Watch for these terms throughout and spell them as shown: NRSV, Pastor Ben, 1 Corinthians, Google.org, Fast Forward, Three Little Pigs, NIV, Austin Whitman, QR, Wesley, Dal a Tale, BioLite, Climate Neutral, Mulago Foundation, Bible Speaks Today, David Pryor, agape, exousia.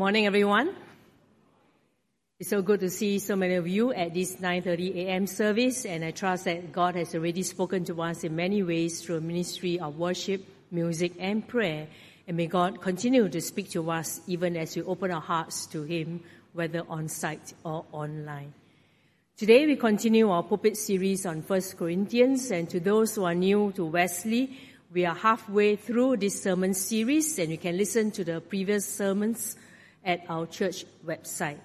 morning, everyone. It's so good to see so many of you at this 9:30 a.m. service, and I trust that God has already spoken to us in many ways through a ministry of worship, music, and prayer. And may God continue to speak to us even as we open our hearts to Him, whether on site or online. Today we continue our pulpit series on 1 Corinthians, and to those who are new to Wesley, we are halfway through this sermon series, and you can listen to the previous sermons at our church website.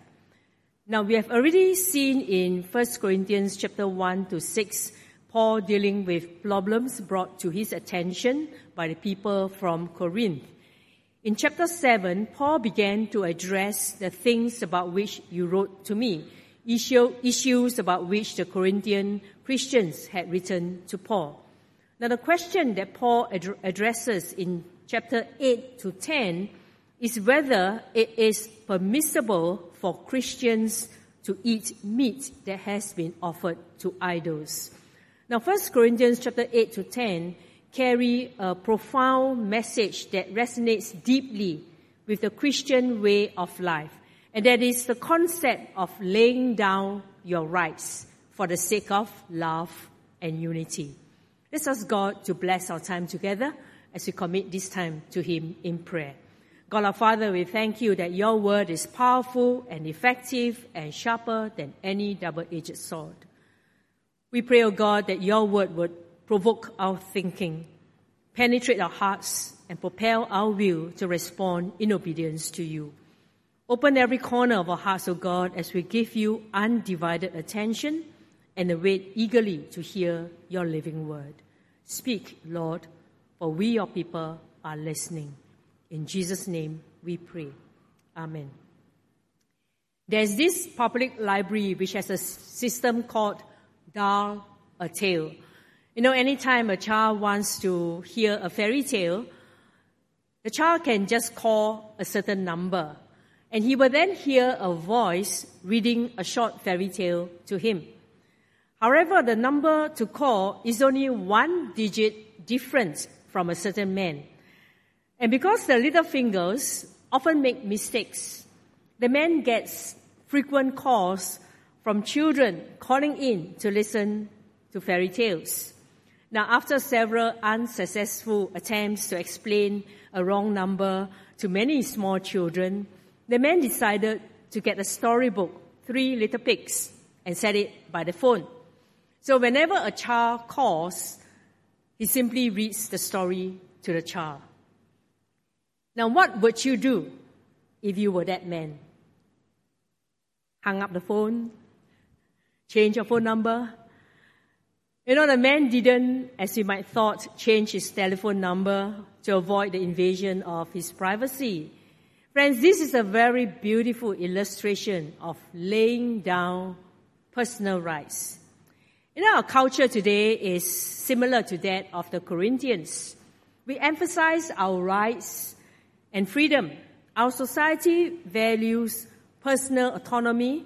Now, we have already seen in 1 Corinthians chapter 1 to 6, Paul dealing with problems brought to his attention by the people from Corinth. In chapter 7, Paul began to address the things about which you wrote to me, issues about which the Corinthian Christians had written to Paul. Now, the question that Paul addresses in chapter 8 to 10 is whether it is permissible for Christians to eat meat that has been offered to idols. Now, 1 Corinthians chapter 8 to 10 carry a profound message that resonates deeply with the Christian way of life, and that is the concept of laying down your rights for the sake of love and unity. Let's ask God to bless our time together as we commit this time to Him in prayer. God our Father, we thank you that your word is powerful and effective and sharper than any double-edged sword. We pray, O God, that your word would provoke our thinking, penetrate our hearts, and propel our will to respond in obedience to you. Open every corner of our hearts, O God, as we give you undivided attention and await eagerly to hear your living word. Speak, Lord, for we, your people, are listening. In Jesus' name we pray. Amen. There's this public library which has a system called Dal a Tale. You know, anytime a child wants to hear a fairy tale, the child can just call a certain number, and he will then hear a voice reading a short fairy tale to him. However, the number to call is only one digit different from a certain man. And because the little fingers often make mistakes, the man gets frequent calls from children calling in to listen to fairy tales. Now, after several unsuccessful attempts to explain a wrong number to many small children, the man decided to get a storybook, Three Little Pigs, and set it by the phone. So whenever a child calls, he simply reads the story to the child. Now, what would you do if you were that man? Hung up the phone? Change your phone number? You know, the man didn't, as you might thought, change his telephone number to avoid the invasion of his privacy. Friends, this is a very beautiful illustration of laying down personal rights. You know, our culture today is similar to that of the Corinthians. We emphasize our rights and freedom. Our society values personal autonomy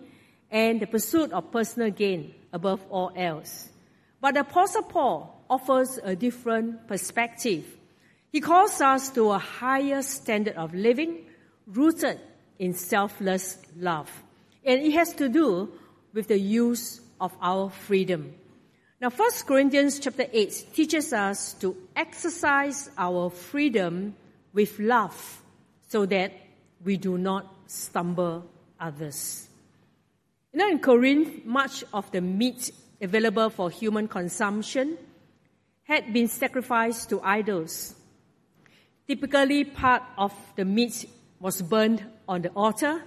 and the pursuit of personal gain above all else. But the Apostle Paul offers a different perspective. He calls us to a higher standard of living rooted in selfless love. And it has to do with the use of our freedom. Now, 1 Corinthians chapter 8 teaches us to exercise our freedom with love, so that we do not stumble others. You know, in Corinth, much of the meat available for human consumption had been sacrificed to idols. Typically, part of the meat was burned on the altar,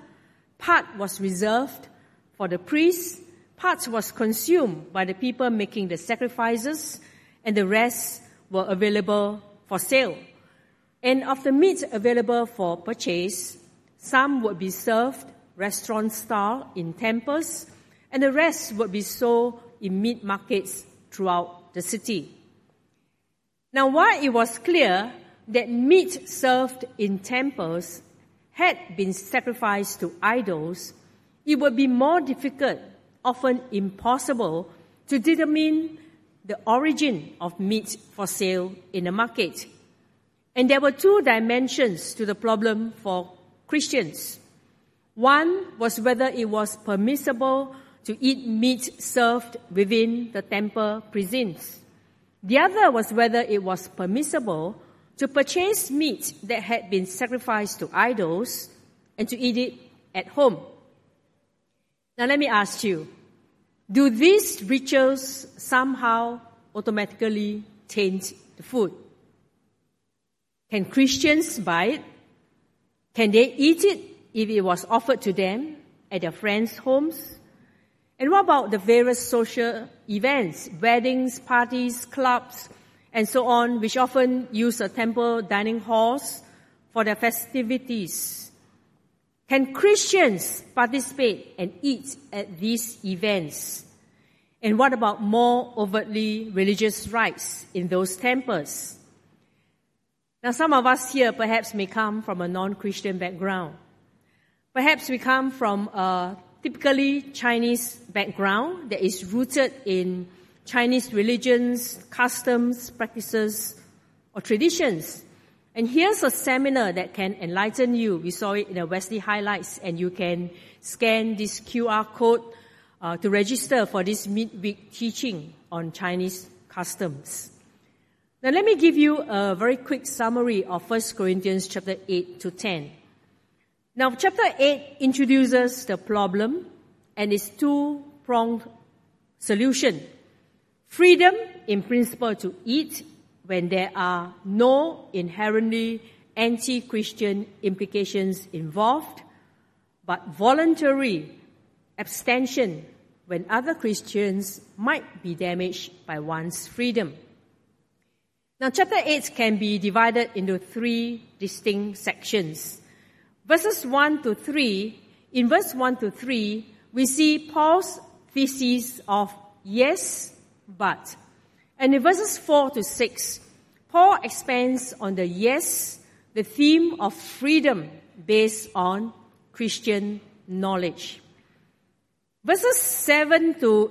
part was reserved for the priests, part was consumed by the people making the sacrifices, and the rest were available for sale. And of the meat available for purchase, some would be served restaurant-style in temples, and the rest would be sold in meat markets throughout the city. Now, while it was clear that meat served in temples had been sacrificed to idols, it would be more difficult, often impossible, to determine the origin of meat for sale in the market. And there were two dimensions to the problem for Christians. One was whether it was permissible to eat meat served within the temple precincts. The other was whether it was permissible to purchase meat that had been sacrificed to idols and to eat it at home. Now let me ask you, do these rituals somehow automatically taint the food? Can Christians buy it? Can they eat it if it was offered to them at their friends' homes? And what about the various social events, weddings, parties, clubs, and so on, which often use a temple dining halls for their festivities? Can Christians participate and eat at these events? And what about more overtly religious rites in those temples? Now, some of us here perhaps may come from a non-Christian background. Perhaps we come from a typically Chinese background that is rooted in Chinese religions, customs, practices, or traditions. And here's a seminar that can enlighten you. We saw it in the Wesley highlights, and you can scan this QR code to register for this midweek teaching on Chinese customs. Now let me give you a very quick summary of 1 Corinthians chapter 8 to 10. Now, chapter 8 introduces the problem and its two-pronged solution. Freedom in principle to eat when there are no inherently anti-Christian implications involved, but voluntary abstention when other Christians might be damaged by one's freedom. Now, chapter 8 can be divided into three distinct sections. Verses 1 to 3, in verse 1 to 3, we see Paul's thesis of yes, but. And in verses 4 to 6, Paul expands on the yes, the theme of freedom based on Christian knowledge. Verses 7 to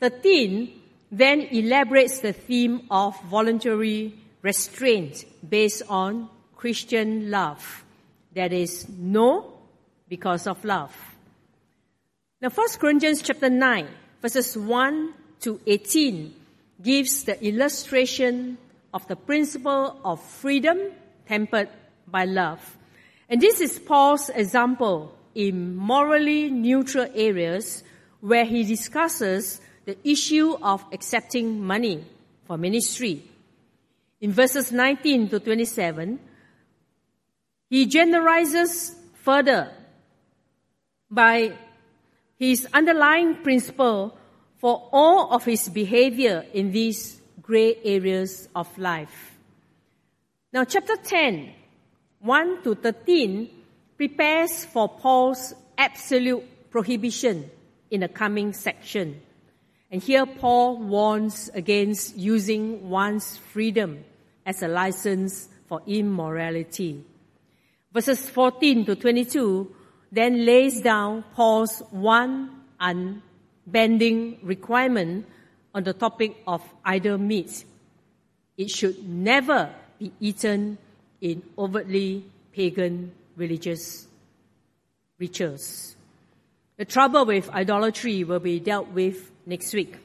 13 then elaborates the theme of voluntary restraint based on Christian love. That is, no because of love. Now, 1 Corinthians chapter 9, verses 1 to 18, gives the illustration of the principle of freedom tempered by love. And this is Paul's example in morally neutral areas where he discusses the issue of accepting money for ministry. In verses 19 to 27, he generalizes further by his underlying principle for all of his behavior in these grey areas of life. Now, chapter 10, 1 to 13, prepares for Paul's absolute prohibition in the coming section. And here Paul warns against using one's freedom as a license for immorality. Verses 14 to 22 then lays down Paul's one unbending requirement on the topic of idol meat. It should never be eaten in overtly pagan religious rituals. The trouble with idolatry will be dealt with next week.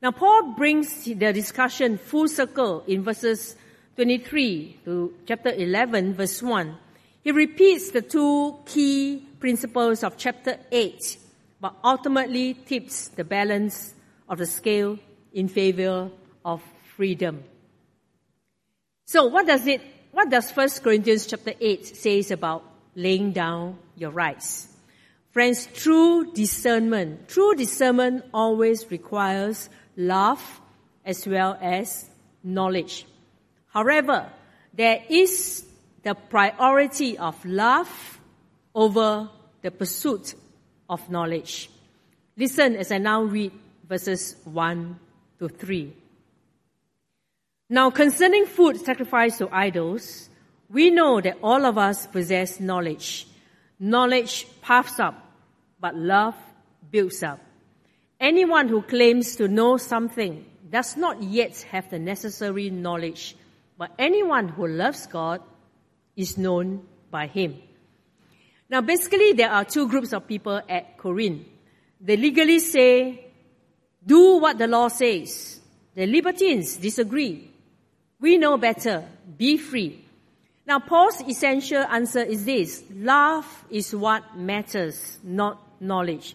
Now, Paul brings the discussion full circle in verses 23 to chapter 11, verse 1. He repeats the two key principles of chapter 8, but ultimately tips the balance of the scale in favor of freedom. So what does 1 Corinthians chapter 8 says about laying down your rights? Friends, true discernment always requires love as well as knowledge. However, there is the priority of love over the pursuit of knowledge. Listen as I now read verses 1 to 3. Now, concerning food sacrificed to idols, we know that all of us possess knowledge. Knowledge puffs up, but love builds up. Anyone who claims to know something does not yet have the necessary knowledge, but anyone who loves God is known by him. Now, basically, there are two groups of people at Corinth. They legally say, do what the law says. The libertines disagree. We know better. Be free. Now, Paul's essential answer is this. Love is what matters, not knowledge.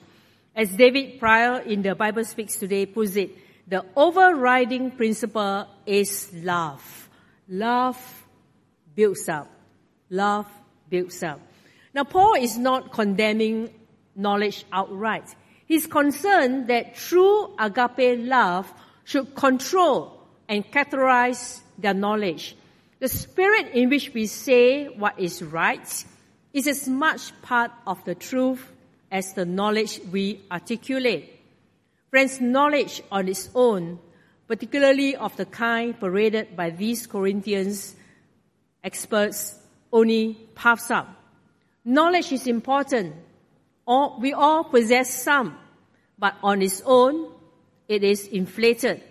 As David Pryor in the Bible Speaks Today puts it, the overriding principle is love. Love builds up. Love builds up. Now, Paul is not condemning knowledge outright. He's concerned that true agape love should control and categorize their knowledge. The spirit in which we say what is right is as much part of the truth as the knowledge we articulate. Friends, knowledge on its own, particularly of the kind paraded by these Corinthians experts, only puffs up. Knowledge is important. We all possess some, but on its own, it is inflated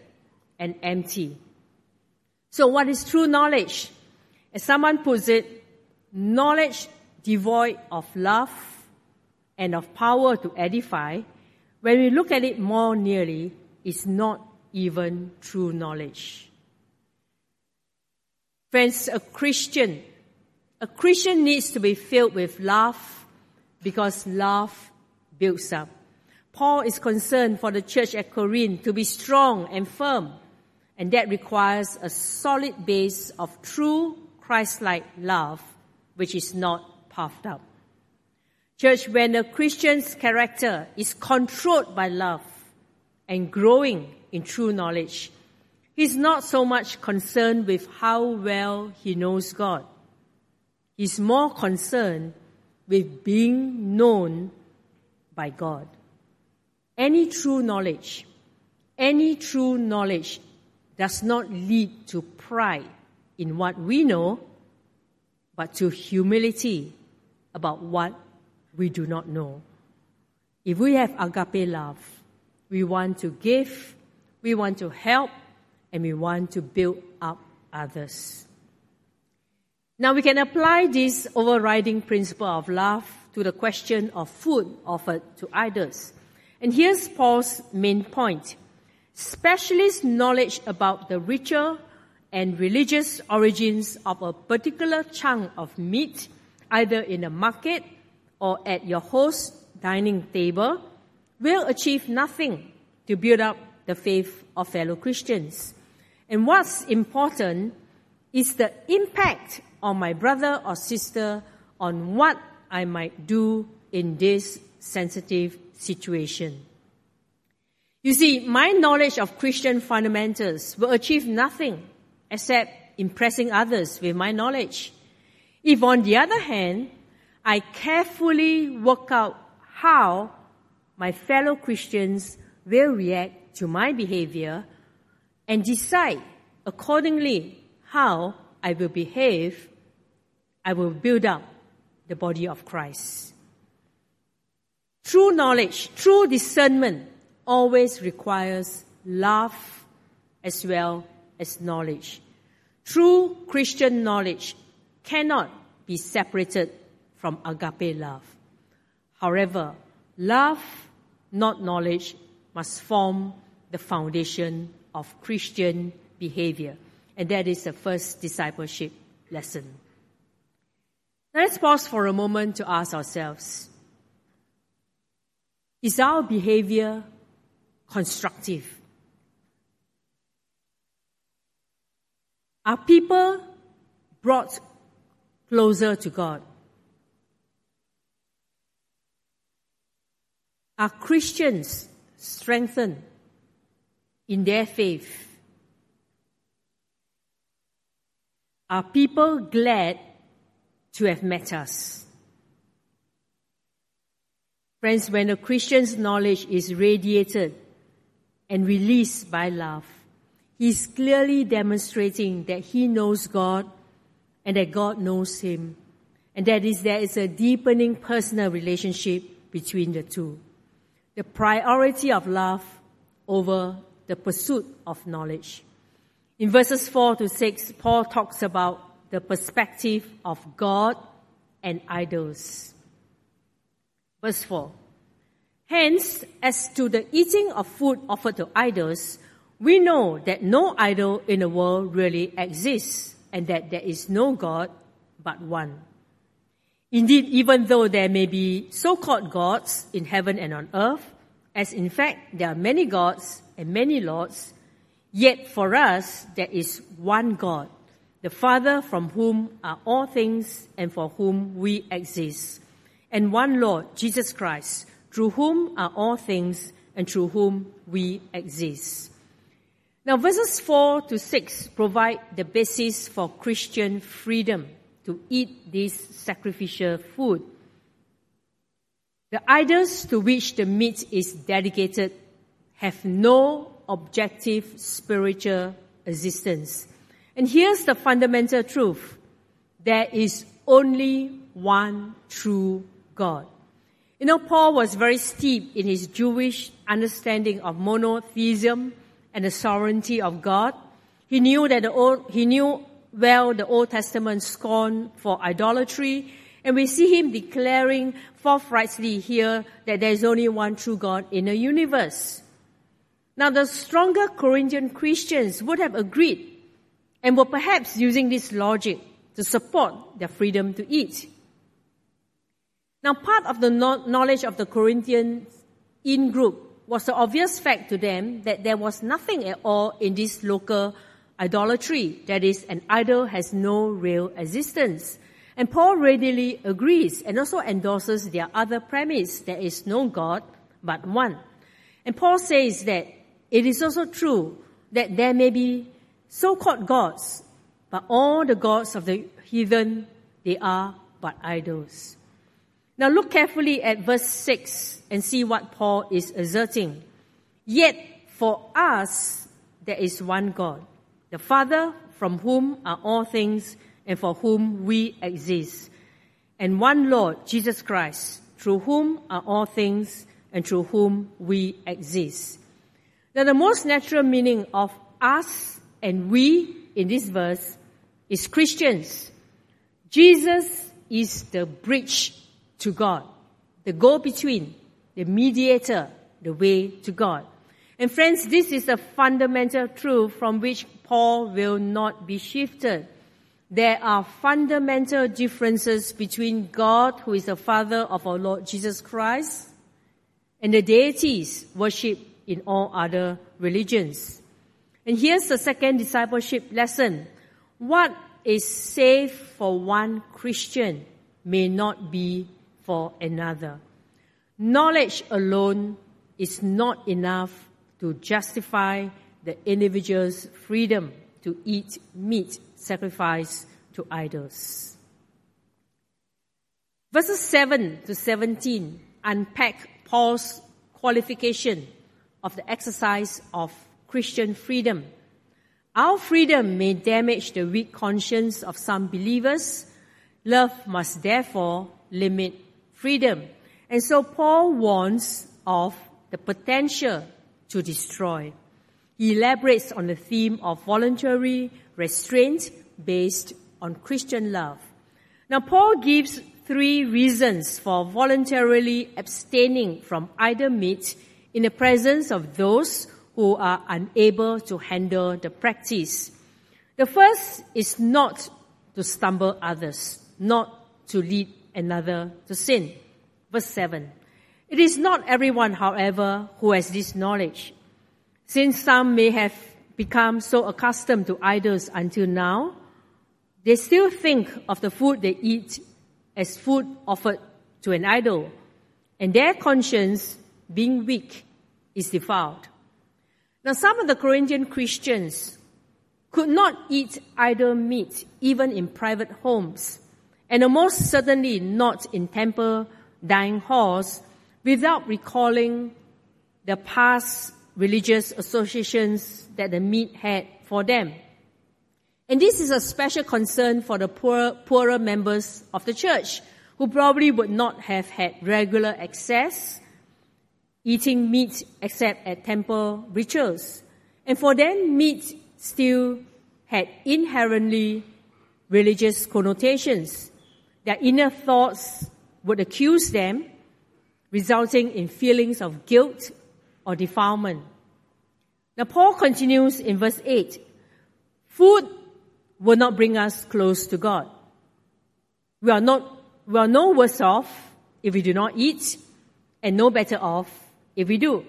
and empty. So what is true knowledge? As someone puts it, knowledge devoid of love and of power to edify, when we look at it more nearly, is not even true knowledge. Friends, a Christian needs to be filled with love because love builds up. Paul is concerned for the church at Corinth to be strong and firm, and that requires a solid base of true Christ-like love, which is not puffed up. Church, when a Christian's character is controlled by love and growing in true knowledge, he's not so much concerned with how well he knows God. He's more concerned with being known by God. Any true knowledge does not lead to pride in what we know, but to humility about what we do not know. If we have agape love, we want to give, we want to help, and we want to build up others. Now, we can apply this overriding principle of love to the question of food offered to idols. And here's Paul's main point. Specialist knowledge about the ritual and religious origins of a particular chunk of meat, either in a market or at your host's dining table, will achieve nothing to build up the faith of fellow Christians. And what's important is the impact on my brother or sister on what I might do in this sensitive situation. You see, my knowledge of Christian fundamentals will achieve nothing except impressing others with my knowledge. If, on the other hand, I carefully work out how my fellow Christians will react to my behavior and decide accordingly how I will behave, I will build up the body of Christ. True knowledge, true discernment always requires love as well as knowledge. True Christian knowledge cannot be separated from agape love. However, love, not knowledge, must form the foundation of Christian behavior. And that is the first discipleship lesson. Now let's pause for a moment to ask ourselves, is our behavior constructive? Are people brought closer to God? Are Christians strengthened in their faith? Are people glad to have met us? Friends, when a Christian's knowledge is radiated and released by love, he's clearly demonstrating that he knows God and that God knows him, and that is there is a deepening personal relationship between the two. The priority of love over the pursuit of knowledge. In verses 4 to 6, Paul talks about the perspective of God and idols. Verse 4. Hence, as to the eating of food offered to idols, we know that no idol in the world really exists, and that there is no God but one. Indeed, even though there may be so-called gods in heaven and on earth, as in fact there are many gods and many lords, yet for us there is one God, the Father, from whom are all things and for whom we exist, and one Lord, Jesus Christ, through whom are all things and through whom we exist. Now, verses 4 to 6 provide the basis for Christian freedom to eat this sacrificial food. The idols to which the meat is dedicated have no objective spiritual existence. And here's the fundamental truth. There is only one true God. You know, Paul was very steeped in his Jewish understanding of monotheism and the sovereignty of God. He knew well the Old Testament's scorn for idolatry, and we see him declaring forthrightly here that there is only one true God in the universe. Now, the stronger Corinthian Christians would have agreed and were perhaps using this logic to support their freedom to eat. Now, part of the knowledge of the Corinthians in-group was the obvious fact to them that there was nothing at all in this local idolatry. That is, an idol has no real existence. And Paul readily agrees and also endorses their other premise, there is no God but one. And Paul says that it is also true that there may be so-called gods, but all the gods of the heathen, they are but idols. Now look carefully at verse 6 and see what Paul is asserting. Yet for us, there is one God, the Father, from whom are all things and for whom we exist, and one Lord, Jesus Christ, through whom are all things and through whom we exist. Now, the most natural meaning of us and we in this verse is Christians. Jesus is the bridge to God, the go-between, the mediator, the way to God. And friends, this is a fundamental truth from which Paul will not be shifted. There are fundamental differences between God, who is the Father of our Lord Jesus Christ, and the deities worshipped in all other religions. And here's the second discipleship lesson. What is safe for one Christian may not be for another. Knowledge alone is not enough to justify the individual's freedom to eat meat sacrificed to idols. Verses 7 to 17 unpack Paul's qualification of the exercise of Christian freedom. Our freedom may damage the weak conscience of some believers. Love must therefore limit freedom. And so Paul warns of the potential to destroy. He elaborates on the theme of voluntary restraint based on Christian love. Now, Paul gives three reasons for voluntarily abstaining from either meat in the presence of those who are unable to handle the practice. The first is not to stumble others, not to lead another to sin. Verse 7. It is not everyone, however, who has this knowledge, since some may have become so accustomed to idols until now, they still think of the food they eat as food offered to an idol, and their conscience, being weak, is defiled. Now, some of the Corinthian Christians could not eat idol meat, even in private homes, and almost certainly not in temple dining halls, without recalling the past religious associations that the meat had for them. And this is a special concern for the poorer members of the church, who probably would not have had regular access, eating meat except at temple rituals. And for them, meat still had inherently religious connotations. Their inner thoughts would accuse them resulting in feelings of guilt or defilement. Now Paul continues in verse 8, food will not bring us close to God. We are no worse off if we do not eat, and no better off if we do.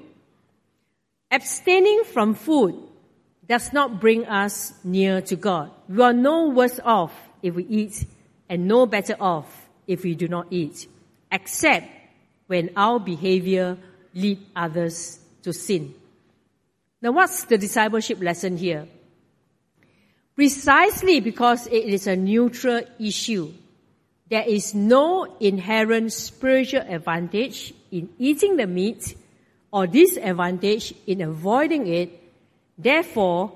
Abstaining from food does not bring us near to God. We are no worse off if we eat, and no better off if we do not eat, except when our behavior leads others to sin. Now, what's the discipleship lesson here? Precisely because it is a neutral issue, there is no inherent spiritual advantage in eating the meat or disadvantage in avoiding it. Therefore,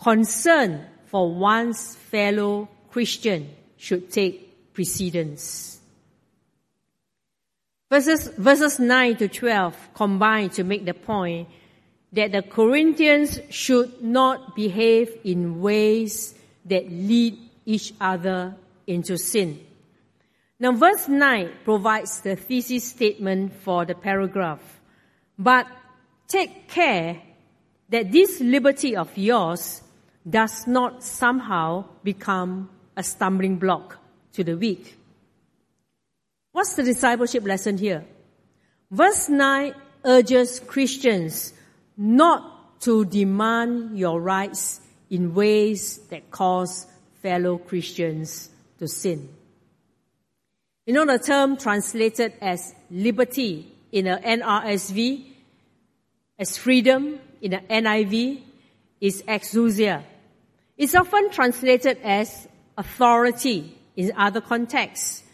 concern for one's fellow Christian should take precedence. Verses 9 to 12 combine to make the point that the Corinthians should not behave in ways that lead each other into sin. Now, verse 9 provides the thesis statement for the paragraph. But take care that this liberty of yours does not somehow become a stumbling block to the weak. What's the discipleship lesson here? Verse 9 urges Christians not to demand your rights in ways that cause fellow Christians to sin. You know, the term translated as liberty in the NRSV, as freedom in the NIV, is exousia. It's often translated as authority in other contexts,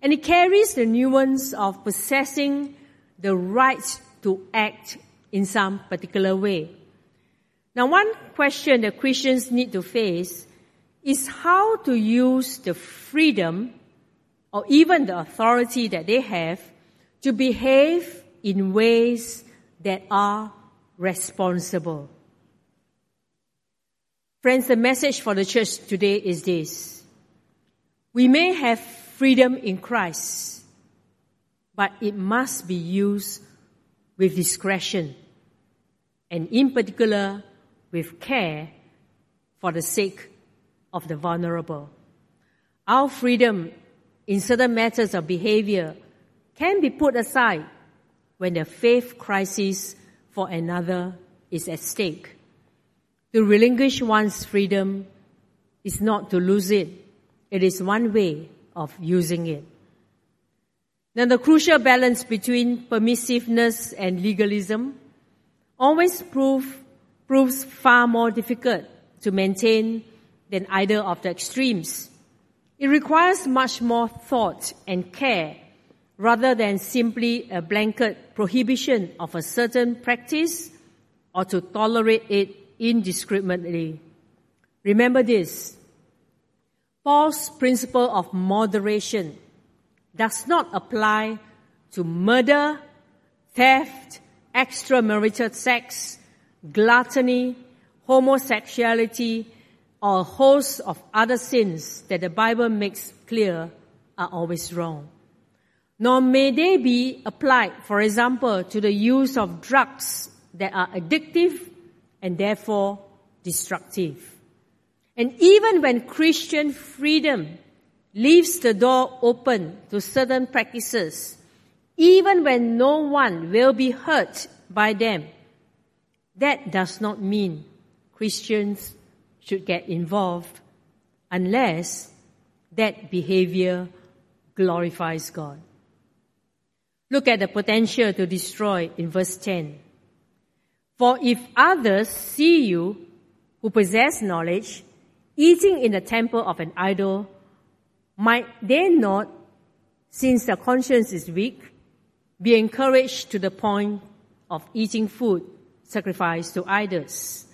and it carries the nuance of possessing the right to act in some particular way. Now, one question that Christians need to face is how to use the freedom or even the authority that they have to behave in ways that are responsible. Friends, the message for the church today is this. We may have freedom in Christ, but it must be used with discretion, and in particular, with care for the sake of the vulnerable. Our freedom in certain matters of behavior can be put aside when the faith crisis for another is at stake. To relinquish one's freedom is not to lose it. It is one way of using it. Now, the crucial balance between permissiveness and legalism always proves far more difficult to maintain than either of the extremes. It requires much more thought and care rather than simply a blanket prohibition of a certain practice or to tolerate it indiscriminately. Remember this. Paul's principle of moderation does not apply to murder, theft, extramarital sex, gluttony, homosexuality, or a host of other sins that the Bible makes clear are always wrong. Nor may they be applied, for example, to the use of drugs that are addictive and therefore destructive. And even when Christian freedom leaves the door open to certain practices, even when no one will be hurt by them, that does not mean Christians should get involved unless that behavior glorifies God. Look at the potential to destroy in verse 10. For if others see you, who possess knowledge, eating in the temple of an idol, might they not, since their conscience is weak, be encouraged to the point of eating food sacrificed to idols?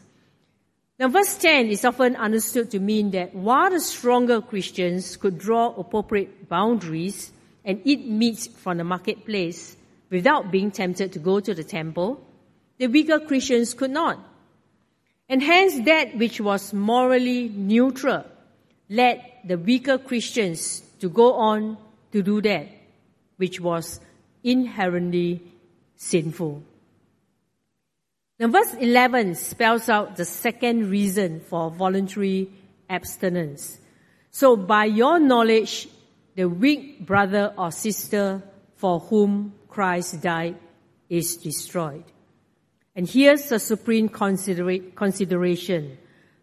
Now, verse 10 is often understood to mean that while the stronger Christians could draw appropriate boundaries and eat meat from the marketplace without being tempted to go to the temple, the weaker Christians could not. And hence, that which was morally neutral led the weaker Christians to go on to do that which was inherently sinful. Now, verse 11 spells out the second reason for voluntary abstinence. So, by your knowledge, the weak brother or sister for whom Christ died is destroyed. And here's the supreme consideration,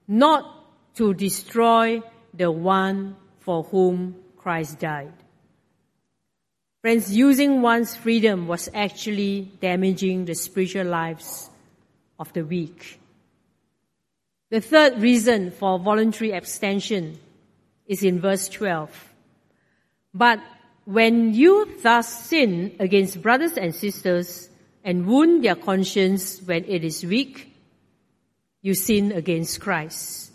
not to destroy the one for whom Christ died. Friends, using one's freedom was actually damaging the spiritual lives of the weak. The third reason for voluntary abstention is in verse 12. But when you thus sin against brothers and sisters and wound their conscience when it is weak, you sin against Christ.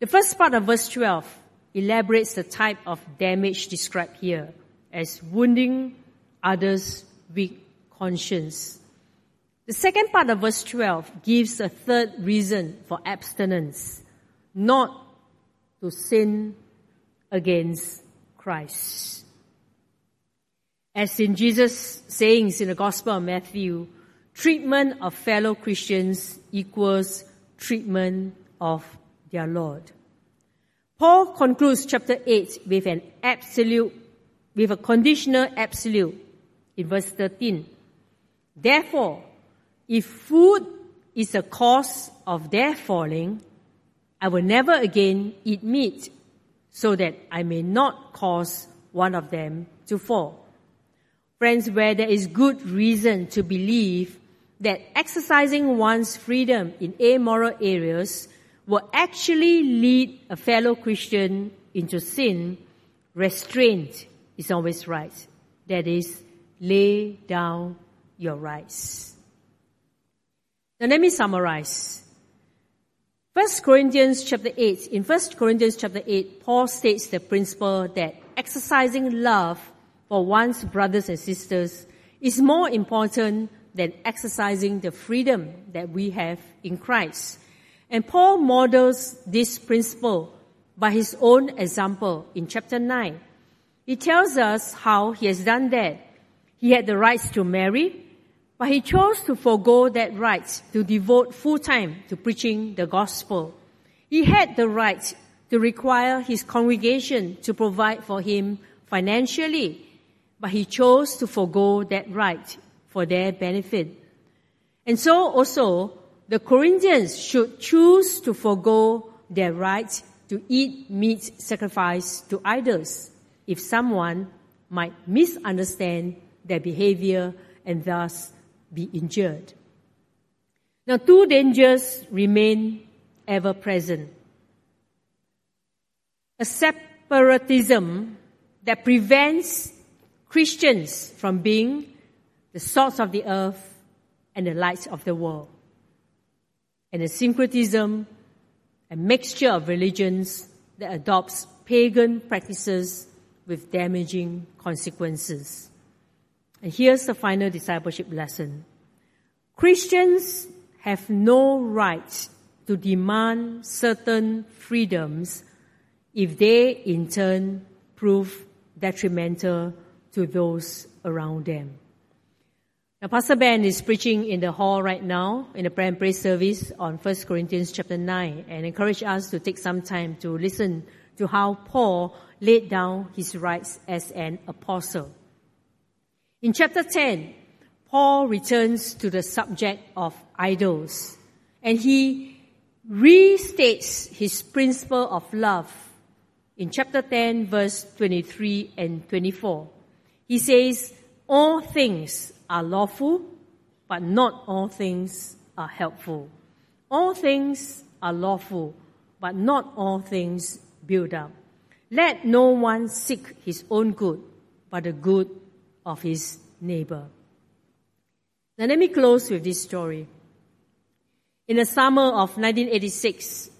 The first part of verse 12 elaborates the type of damage described here as wounding others' weak conscience. The second part of verse 12 gives a third reason for abstinence, not to sin against Christ. As in Jesus' sayings in the Gospel of Matthew, treatment of fellow Christians equals treatment of their Lord. Paul concludes chapter 8 with a conditional absolute in verse 13. Therefore, if food is the cause of their falling, I will never again eat meat, so that I may not cause one of them to fall. Friends, where there is good reason to believe that exercising one's freedom in amoral areas will actually lead a fellow Christian into sin, restraint is always right. That is, lay down your rights. Now let me summarize. 1 Corinthians chapter 8, Paul states the principle that exercising love for one's brothers and sisters is more important than exercising the freedom that we have in Christ. And Paul models this principle by his own example in chapter 9. He tells us how he has done that. He had the rights to marry, but he chose to forego that right to devote full time to preaching the gospel. He had the right to require his congregation to provide for him financially, but he chose to forego that right for their benefit. And so also, the Corinthians should choose to forego their right to eat meat sacrificed to idols if someone might misunderstand their behavior and thus be injured. Now, two dangers remain ever present. A separatism that prevents Christians from being the salt of the earth and the light of the world, and a syncretism, a mixture of religions that adopts pagan practices with damaging consequences. And here's the final discipleship lesson. Christians have no right to demand certain freedoms if they in turn prove detrimental to those around them. Now, Pastor Ben is preaching in the hall right now in the prayer and praise service on 1 Corinthians chapter 9, and encourage us to take some time to listen to how Paul laid down his rights as an apostle. In chapter 10, Paul returns to the subject of idols, and he restates his principle of love. In chapter 10, verse 23 and 24, he says, all things are lawful, but not all things are helpful. All things are lawful, but not all things build up. Let no one seek his own good, but the good of his neighbor. Now let me close with this story. In the summer of 1986,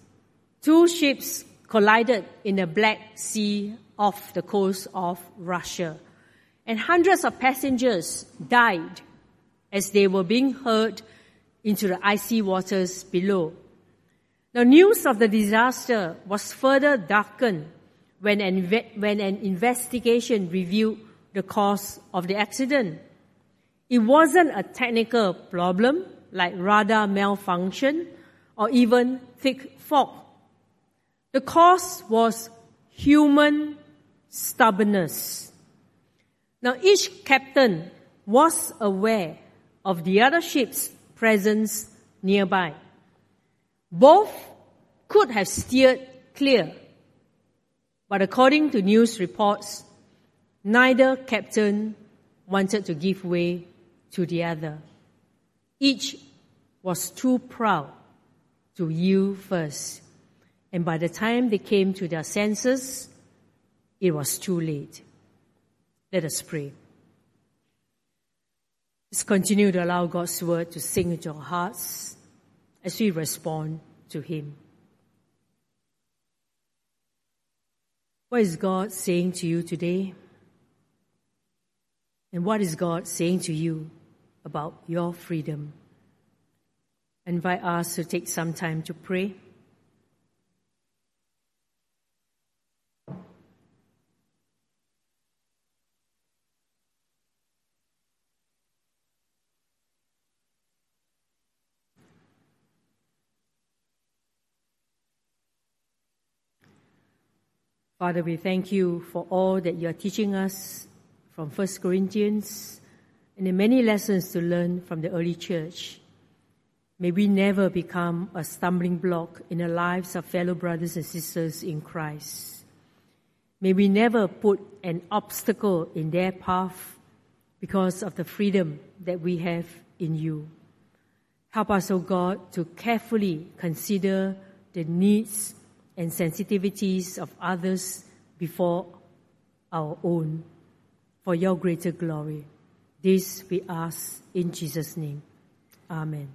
two ships collided in the Black Sea off the coast of Russia, and hundreds of passengers died as they were being hurled into the icy waters below. The news of the disaster was further darkened when an investigation revealed the cause of the accident. It wasn't a technical problem like radar malfunction or even thick fog. The cause was human stubbornness. Now, each captain was aware of the other ship's presence nearby. Both could have steered clear, but according to news reports, neither captain wanted to give way to the other. Each was too proud to yield first, and by the time they came to their senses, it was too late. Let us pray. Let's continue to allow God's word to sink into our hearts as we respond to Him. What is God saying to you today? And what is God saying to you about your freedom? I invite us to take some time to pray. Father, we thank you for all that you are teaching us from 1 Corinthians and the many lessons to learn from the early church. May we never become a stumbling block in the lives of fellow brothers and sisters in Christ. May we never put an obstacle in their path because of the freedom that we have in you. Help us, O God, to carefully consider the needs and sensitivities of others before our own, for your greater glory. This we ask in Jesus' name. Amen.